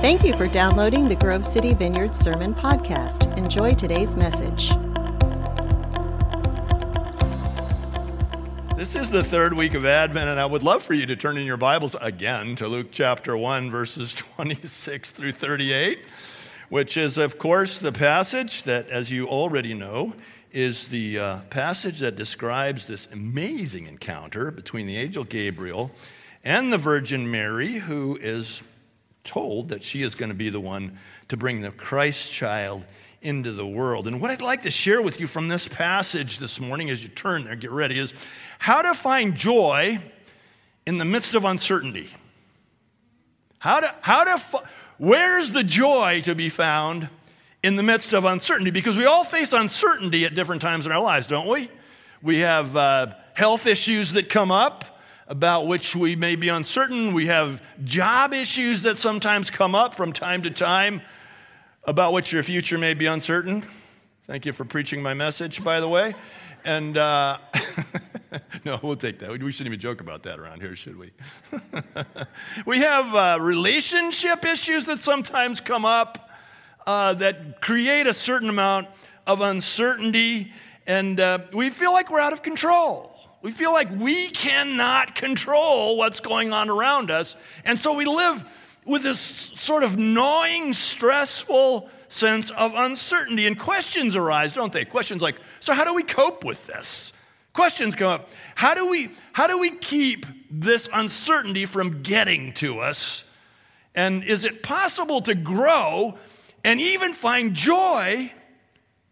Thank you for downloading the Grove City Vineyard Sermon Podcast. Enjoy today's message. This is the third week of Advent, and I would love for you to turn in your Bibles again to Luke chapter 1, verses 26 through 38, which is, of course, the passage that, as you already know, is the passage that describes this amazing encounter between the angel Gabriel and the Virgin Mary, who is told that she is going to be the one to bring the Christ child into the world. And what I'd like to share with you from this passage this morning, as you turn there, get ready, is how to find joy in the midst of uncertainty. Where's the joy to be found in the midst of uncertainty? Because we all face uncertainty at different times in our lives, don't we? We have health issues that come up, about which we may be uncertain. We have job issues that sometimes come up from time to time, about which your future may be uncertain. Thank you for preaching my message, by the way. And no, we'll take that. We shouldn't even joke about that around here, should we? We have relationship issues that sometimes come up that create a certain amount of uncertainty, and we feel like we're out of control. We feel like we cannot control what's going on around us. And so we live with this sort of gnawing, stressful sense of uncertainty. And questions arise, don't they? Questions like, so how do we cope with this? Questions come up. How do we keep this uncertainty from getting to us? And is it possible to grow and even find joy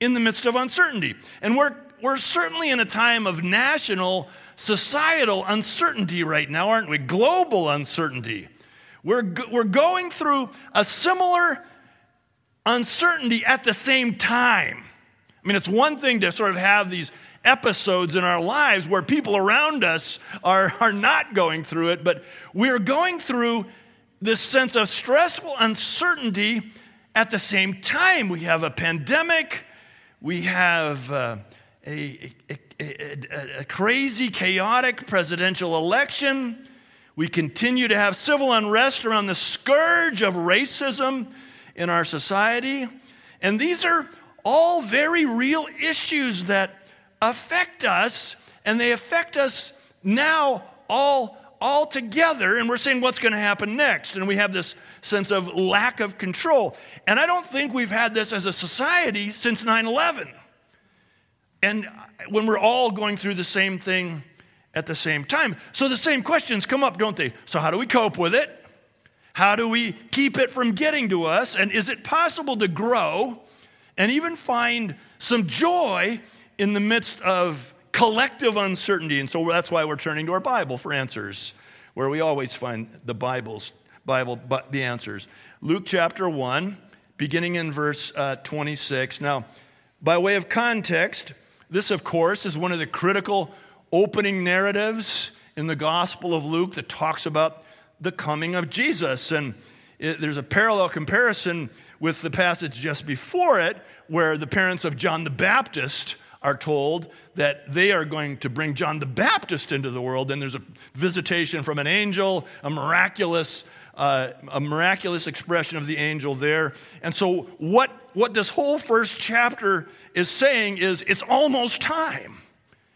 in the midst of uncertainty? And we're certainly in a time of national, societal uncertainty right now, aren't we? Global uncertainty. We're going through a similar uncertainty at the same time. I mean, it's one thing to sort of have these episodes in our lives where people around us are not going through it, but we're going through this sense of stressful uncertainty at the same time. We have a pandemic. We have a crazy, chaotic presidential election. We continue to have civil unrest around the scourge of racism in our society. And these are all very real issues that affect us, and they affect us now all together, and we're saying what's going to happen next. And we have this sense of lack of control. And I don't think we've had this as a society since 9/11. And when we're all going through the same thing at the same time. So the same questions come up, don't they? So how do we cope with it? How do we keep it from getting to us? And is it possible to grow and even find some joy in the midst of collective uncertainty? And so that's why we're turning to our Bible for answers, where we always find the the answers. Luke chapter 1, beginning in verse 26. Now, by way of context, this, of course, is one of the critical opening narratives in the Gospel of Luke that talks about the coming of Jesus. And there's a parallel comparison with the passage just before it, where the parents of John the Baptist are told that they are going to bring John the Baptist into the world. And there's a visitation from an angel, a miraculous expression of the angel there. And so what this whole first chapter is saying is it's almost time.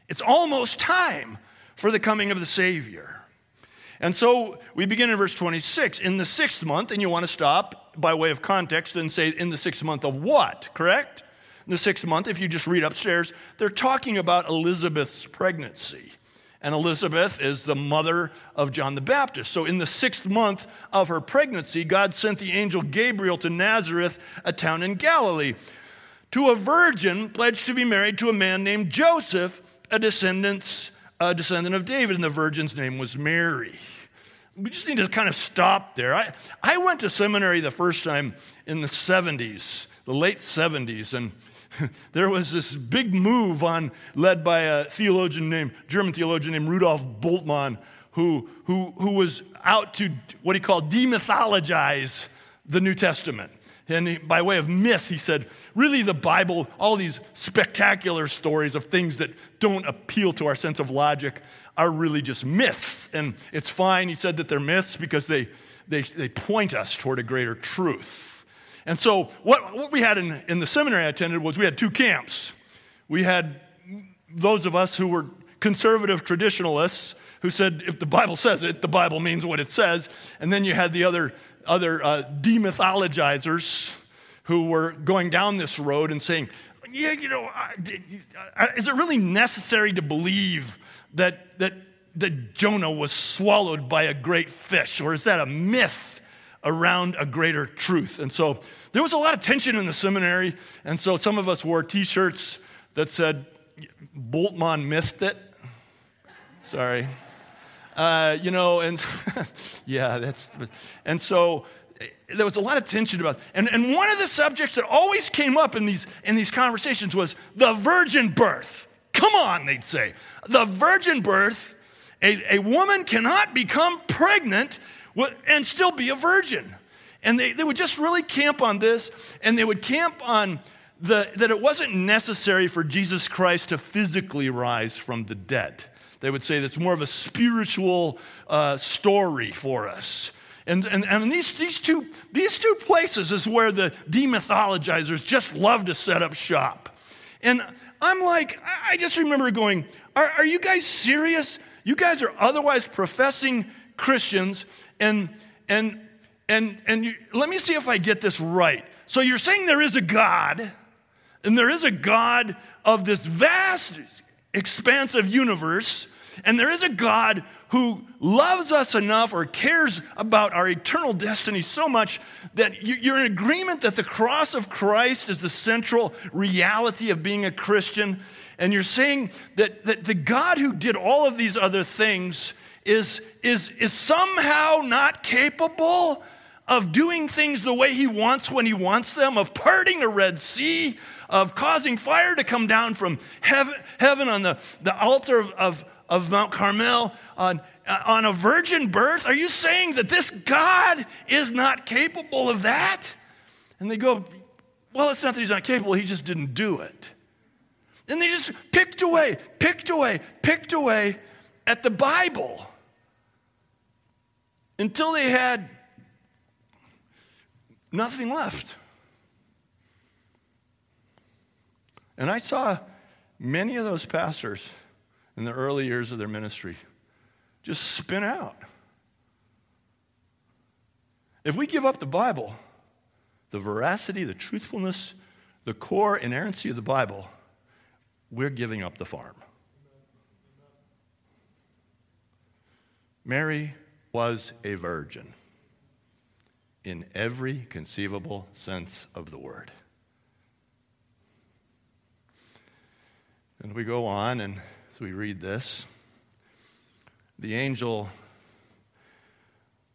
It's almost time for the coming of the Savior. And so we begin in verse 26. In the sixth month, and you want to stop by way of context and say in the sixth month of what, correct? In the sixth month, if you just read upstairs, they're talking about Elizabeth's pregnancy. And Elizabeth is the mother of John the Baptist. So in the sixth month of her pregnancy, God sent the angel Gabriel to Nazareth, a town in Galilee, to a virgin pledged to be married to a man named Joseph, a descendant of David, and the virgin's name was Mary. We just need to kind of stop there. I went to seminary the first time in the 70s, the late 70s, and there was this big move led by a German theologian named Rudolf Bultmann, who was out to what he called demythologize the New Testament. And by way of myth, he said, really the Bible, all these spectacular stories of things that don't appeal to our sense of logic are really just myths. And it's fine, he said, that they're myths because they they point us toward a greater truth. And so what we had in the seminary I attended was we had two camps. We had those of us who were conservative traditionalists who said, if the Bible says it, the Bible means what it says. And then you had the other demythologizers who were going down this road and saying, yeah, you know, is it really necessary to believe that Jonah was swallowed by a great fish? Or is that a myth around a greater truth? And so there was a lot of tension in the seminary. And so some of us wore T-shirts that said, Bultmann mythed it. Sorry. And yeah, that's, and so there was a lot of tension about, and one of the subjects that always came up in these conversations was the virgin birth. Come on, they'd say. The virgin birth, a woman cannot become pregnant and still be a virgin. And they would just really camp on this, and they would camp on that it wasn't necessary for Jesus Christ to physically rise from the dead. They would say that's more of a spiritual story for us. And these two places is where the demythologizers just love to set up shop. And I'm like, I just remember going, are you guys serious? You guys are otherwise professing Christians, and you, let me see if I get this right. So you're saying there is a God, and there is a God of this vast, expansive universe, and there is a God who loves us enough or cares about our eternal destiny so much that you're in agreement that the cross of Christ is the central reality of being a Christian, and you're saying that the God who did all of these other things is somehow not capable of doing things the way he wants when he wants them, of parting a Red Sea, of causing fire to come down from heaven on the altar of Mount Carmel, on a virgin birth? Are you saying that this God is not capable of that? And they go, well, it's not that he's not capable, he just didn't do it. And they just picked away at the Bible until they had nothing left. And I saw many of those pastors in the early years of their ministry just spin out. If we give up the Bible, the veracity, the truthfulness, the core inerrancy of the Bible, we're giving up the farm. Mary was a virgin in every conceivable sense of the word. And we go on, and so we read this. The angel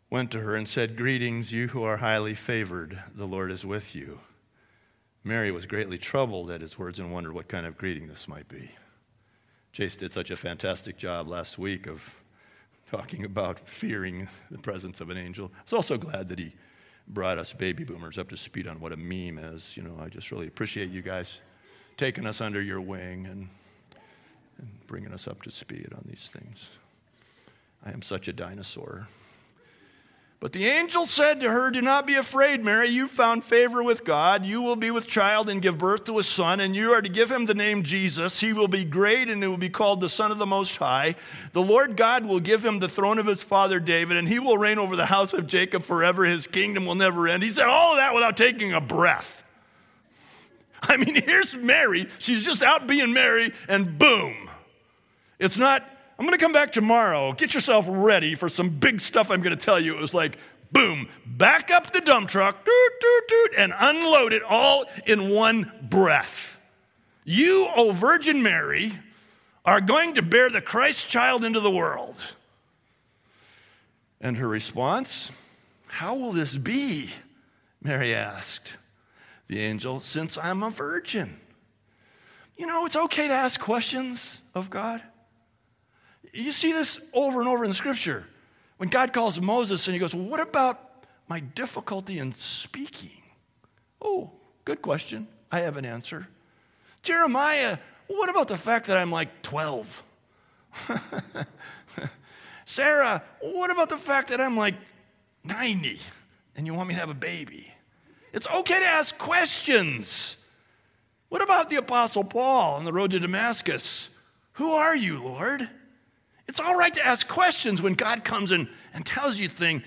went to her and said, "Greetings, you who are highly favored. The Lord is with you." Mary was greatly troubled at his words and wondered what kind of greeting this might be. Chase did such a fantastic job last week of talking about fearing the presence of an angel. I was also glad that he brought us baby boomers up to speed on what a meme is. You know, I just really appreciate you guys taking us under your wing and bringing us up to speed on these things. I am such a dinosaur. But the angel said to her, "Do not be afraid, Mary. You found favor with God. You will be with child and give birth to a son, and you are to give him the name Jesus. He will be great, and he will be called the Son of the Most High. The Lord God will give him the throne of his father David, and he will reign over the house of Jacob forever. His kingdom will never end." He said all of that without taking a breath. I mean, here's Mary. She's just out being Mary, and boom. It's not, I'm going to come back tomorrow. Get yourself ready for some big stuff I'm going to tell you. It was like, boom, back up the dump truck, doot, doot, doot, and unload it all in one breath. You, O Virgin Mary, are going to bear the Christ child into the world. And her response, "How will this be?" Mary asked. The angel, "Since I'm a virgin." You know, it's okay to ask questions of God. You see this over and over in the Scripture. When God calls Moses and he goes, "What about my difficulty in speaking?" "Oh, good question. I have an answer." Jeremiah, "What about the fact that I'm like 12? Sarah, what about the fact that I'm like 90, and you want me to have a baby. It's okay to ask questions. What about the Apostle Paul on the road to Damascus? Who are you, Lord? It's all right to ask questions when God comes in and tells you things.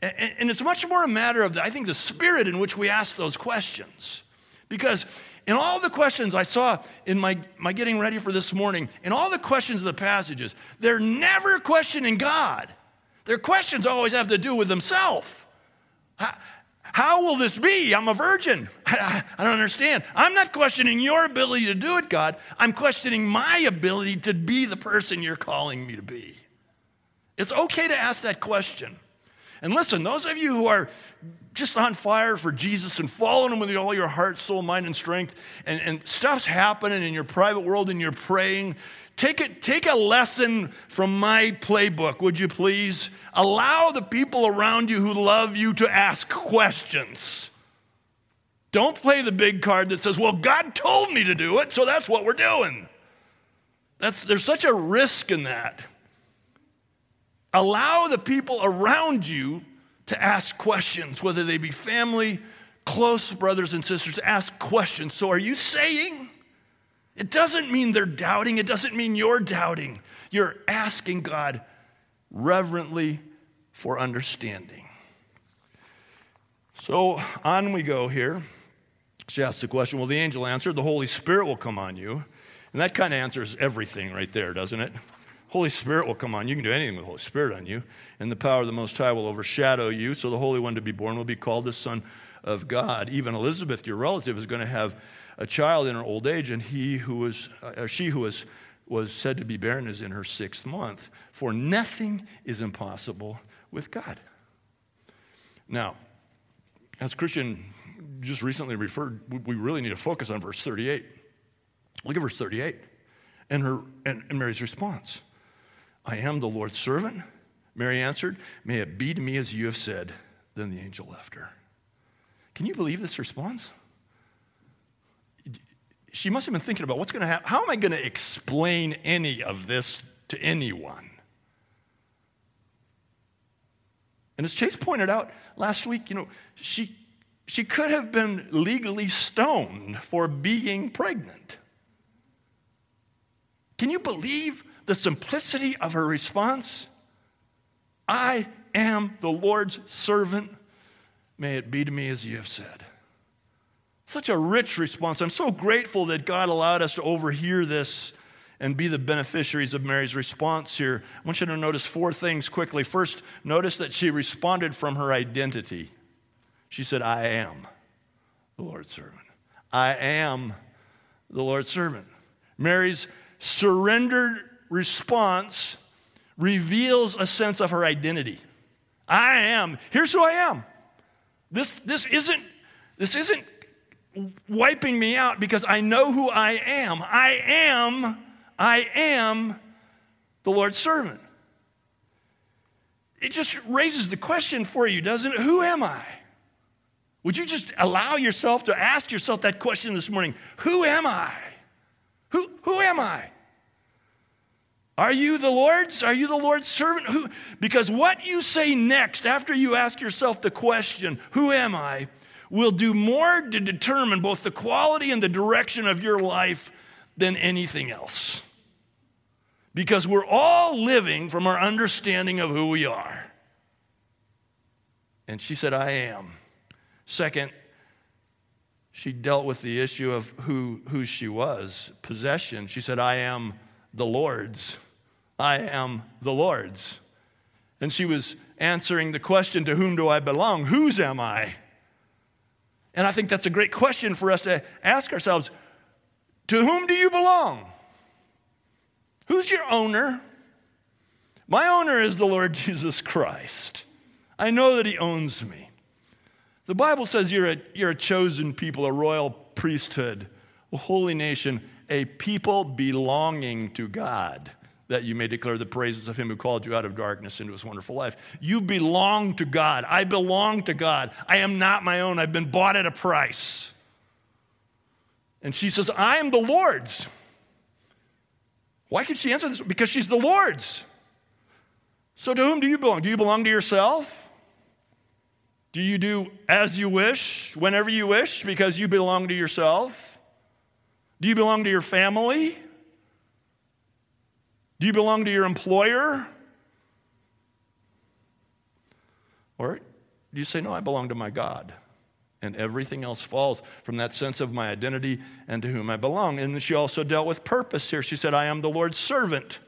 And it's much more a matter of, I think, the spirit in which we ask those questions. Because in all the questions I saw in my getting ready for this morning, in all the questions of the passages, they're never questioning God. Their questions always have to do with themselves. How will this be? I'm a virgin. I don't understand. I'm not questioning your ability to do it, God. I'm questioning my ability to be the person you're calling me to be. It's okay to ask that question. And listen, those of you who are just on fire for Jesus and following him with all your heart, soul, mind, and strength, and stuff's happening in your private world and you're praying, take a lesson from my playbook, would you please? Allow the people around you who love you to ask questions. Don't play the big card that says, well, God told me to do it, so that's what we're doing. There's such a risk in that. Allow the people around you to ask questions, whether they be family, close brothers and sisters, ask questions. So are you saying? It doesn't mean they're doubting. It doesn't mean you're doubting. You're asking God reverently for understanding. So on we go here. She asks the question, well, the angel answered, the Holy Spirit will come on you. And that kind of answers everything right there, doesn't it? Holy Spirit will come on you. You can do anything with the Holy Spirit on you. And the power of the Most High will overshadow you. So the Holy One to be born will be called the Son of God. Even Elizabeth, your relative, is going to have a child in her old age, and she who was said to be barren is in her 6th month. For nothing is impossible with God. Now, as Christian just recently referred, we really need to focus on verse 38. Look at verse 38 and Mary's response. I am the Lord's servant. Mary answered, may it be to me as you have said. Then the angel left her. Can you believe this response? She must have been thinking about what's going to happen. How am I going to explain any of this to anyone? And as Chase pointed out last week, she could have been legally stoned for being pregnant. Can you believe the simplicity of her response? I am the Lord's servant. May it be to me as you have said. Such a rich response. I'm so grateful that God allowed us to overhear this and be the beneficiaries of Mary's response here. I want you to notice 4 things quickly. First, notice that she responded from her identity. She said, I am the Lord's servant. I am the Lord's servant. Mary's surrendered response reveals a sense of her identity. I am. Here's who I am. This isn't wiping me out because I know who I am. I am the Lord's servant. It just raises the question for you, doesn't it? Who am I? Would you just allow yourself to ask yourself that question this morning? Who am I? Who am I? Are you the Lord's? Are you the Lord's servant? Who? Because what you say next after you ask yourself the question, who am I, will do more to determine both the quality and the direction of your life than anything else. Because we're all living from our understanding of who we are. And she said, I am. Second, she dealt with the issue of who she was, possession. She said, I am the Lord's. I am the Lord's. And she was answering the question, to whom do I belong? Whose am I? And I think that's a great question for us to ask ourselves. To whom do you belong? Who's your owner? My owner is the Lord Jesus Christ. I know that he owns me. The Bible says you're a chosen people, a royal priesthood, a holy nation, a people belonging to God, that you may declare the praises of him who called you out of darkness into his wonderful life. You belong to God. I belong to God. I am not my own. I've been bought at a price. And she says, I am the Lord's. Why could she answer this? Because she's the Lord's. So to whom do you belong? Do you belong to yourself? Do you do as you wish, whenever you wish, because you belong to yourself? Do you belong to your family? Do you belong to your employer? Or do you say, no, I belong to my God, and everything else falls from that sense of my identity and to whom I belong? And she also dealt with purpose here. She said, I am the Lord's servant.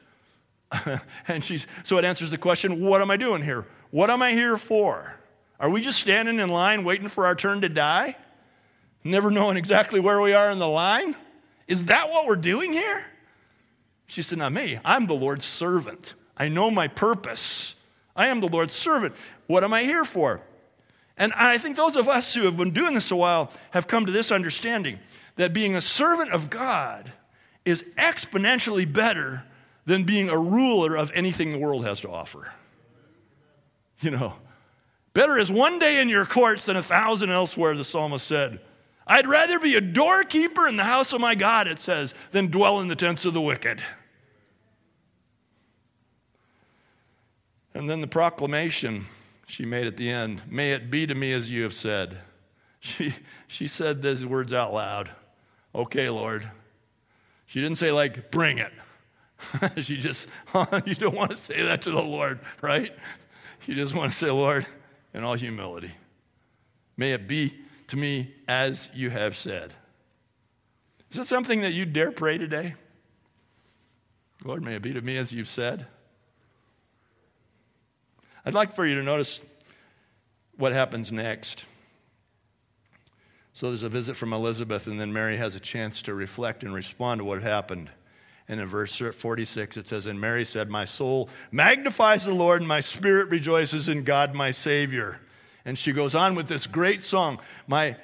And so it answers the question, what am I doing here? What am I here for? Are we just standing in line waiting for our turn to die? Never knowing exactly where we are in the line? Is that what we're doing here? She said, not me. I'm the Lord's servant. I know my purpose. I am the Lord's servant. What am I here for? And I think those of us who have been doing this a while have come to this understanding that being a servant of God is exponentially better than being a ruler of anything the world has to offer. You know, better is one day in your courts than 1,000 elsewhere, the psalmist said. I'd rather be a doorkeeper in the house of my God, it says, than dwell in the tents of the wicked. And then the proclamation she made at the end, may it be to me as you have said. She said these words out loud. Okay, Lord. She didn't say, like, bring it. She just, you don't want to say that to the Lord, right? You just want to say, Lord, in all humility, may it be to me as you have said. Is that something that you dare pray today? Lord, may it be to me as you've said. I'd like for you to notice what happens next. So there's a visit from Elizabeth, and then Mary has a chance to reflect and respond to what happened. And in verse 46, it says, and Mary said, my soul magnifies the Lord, and my spirit rejoices in God my Savior. And she goes on with this great song. My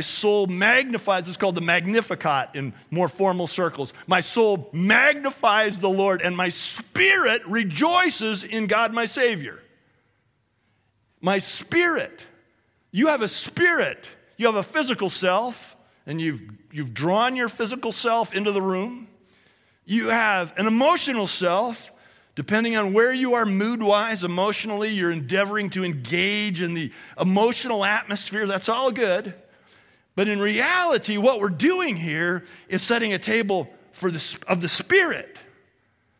soul magnifies. It's called the Magnificat in more formal circles. My soul magnifies the Lord, and my spirit rejoices in God my Savior. My spirit. You have a spirit. You have a physical self, and you've drawn your physical self into the room. You have an emotional self. Depending on where you are mood-wise, emotionally, you're endeavoring to engage in the emotional atmosphere. That's all good. But in reality, what we're doing here is setting a table of the Spirit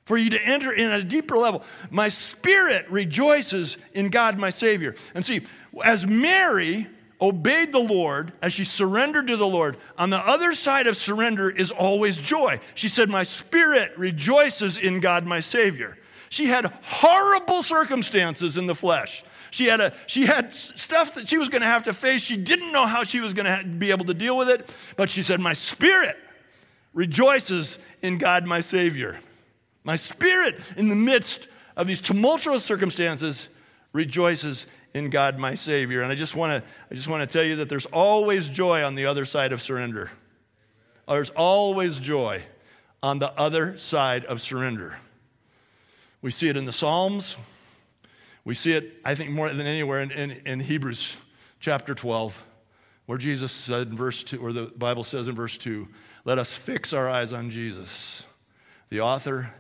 for you to enter in at a deeper level. My spirit rejoices in God, my Savior. And see, as Mary obeyed the Lord, as she surrendered to the Lord, on the other side of surrender is always joy. She said, my spirit rejoices in God, my Savior. She had horrible circumstances in the flesh. She had stuff that she was going to have to face. She didn't know how she was going to be able to deal with it, but she said, my spirit rejoices in God, my Savior. My spirit, in the midst of these tumultuous circumstances, rejoices in God, my Savior. And I just want to tell you that there's always joy on the other side of surrender. There's always joy on the other side of surrender. We see it in the Psalms. We see it, I think, more than anywhere in Hebrews chapter 12, where Jesus said in verse 2, or the Bible says in verse 2, let us fix our eyes on Jesus, the author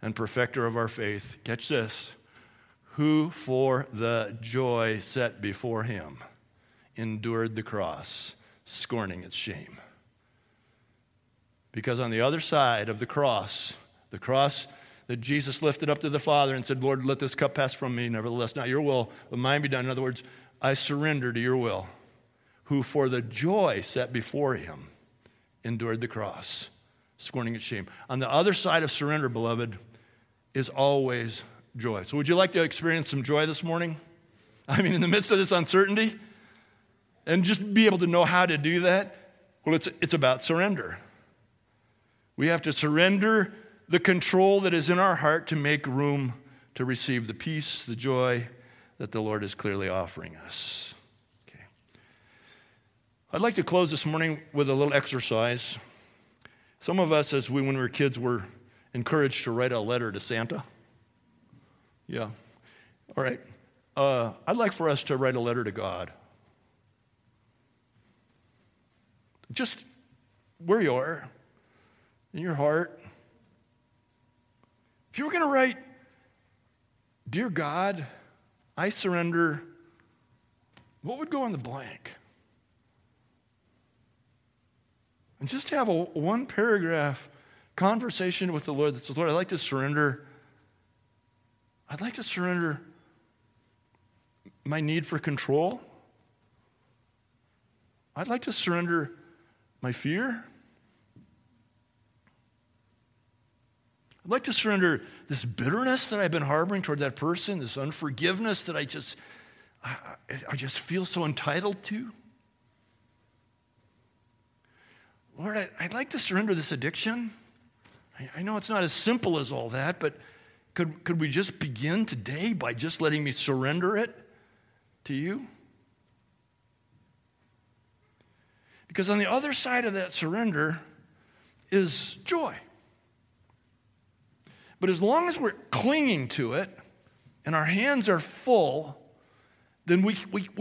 and perfecter of our faith. Catch this. Who for the joy set before him endured the cross, scorning its shame. Because on the other side of the cross that Jesus lifted up to the Father and said, Lord, let this cup pass from me, nevertheless, not your will, but mine be done. In other words, I surrender to your will. Who for the joy set before him endured the cross, scorning its shame. On the other side of surrender, beloved, is always joy. So would you like to experience some joy this morning? I mean, in the midst of this uncertainty, and just be able to know how to do that? Well, it's about surrender. We have to surrender the control that is in our heart to make room to receive the peace, the joy that the Lord is clearly offering us. Okay. I'd like to close this morning with a little exercise. Some of us, when we were kids, were encouraged to write a letter to Santa. Yeah. All right. I'd like for us to write a letter to God. Just where you are, in your heart. If you were going to write, Dear God, I surrender What would go in the blank? And just have a one-paragraph conversation with the Lord that says, Lord, I'd like to surrender. I'd like to surrender my need for control. I'd like to surrender my fear. I'd like to surrender this bitterness that I've been harboring toward that person, this unforgiveness that I just feel so entitled to. Lord, I'd like to surrender this addiction. I know it's not as simple as all that, but could we just begin today by just letting me surrender it to you? Because on the other side of that surrender is joy. But as long as we're clinging to it and our hands are full, then we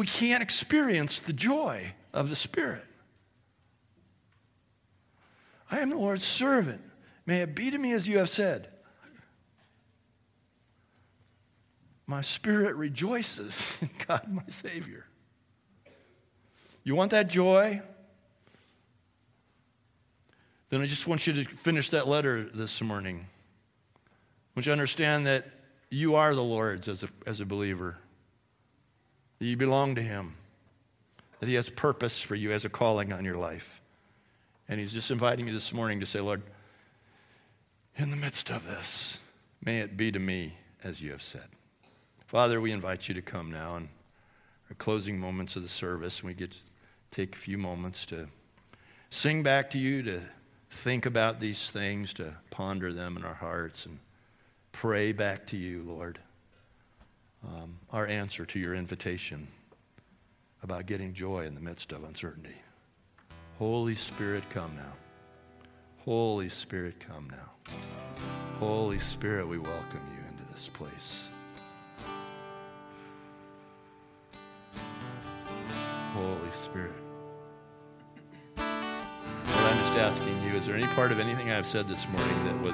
can't experience the joy of the Spirit. I am the Lord's servant. May it be to me as you have said. My spirit rejoices in God my Savior. You want that joy? Then I just want you to finish that letter this morning. I want you to understand that you are the Lord's as a believer. That you belong to Him. That He has purpose for you as a calling on your life. And He's just inviting you this morning to say, Lord, in the midst of this, may it be to me as you have said. Father, we invite you to come now in our closing moments of the service. We get to take a few moments to sing back to you, to think about these things, to ponder them in our hearts, and pray back to you, Lord, our answer to your invitation about getting joy in the midst of uncertainty. Holy Spirit, come now. Holy Spirit, come now. Holy Spirit, we welcome you into this place. Holy Spirit. Lord, I'm just asking you, is there any part of anything I've said this morning that was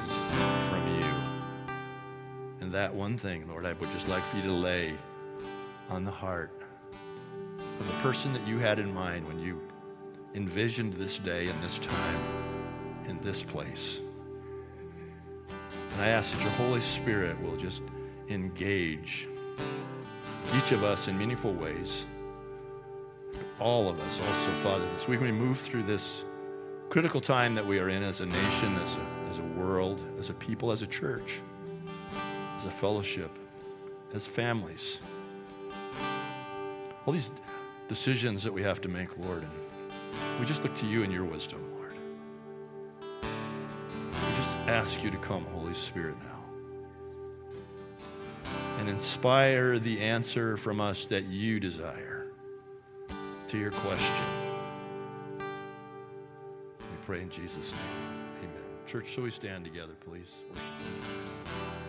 from you? And that one thing, Lord, I would just like for you to lay on the heart of the person that you had in mind when you envisioned this day and this time and this place. And I ask that your Holy Spirit will just engage each of us in meaningful ways, all of us also, Father, this week we move through this critical time that we are in as a nation, as a world, as a people, as a church. As a fellowship, as families. All these decisions that we have to make, Lord, and we just look to you and your wisdom, Lord. We just ask you to come, Holy Spirit, now, and inspire the answer from us that you desire to your question. We pray in Jesus' name. Amen. Church, shall we stand together, please? Worship.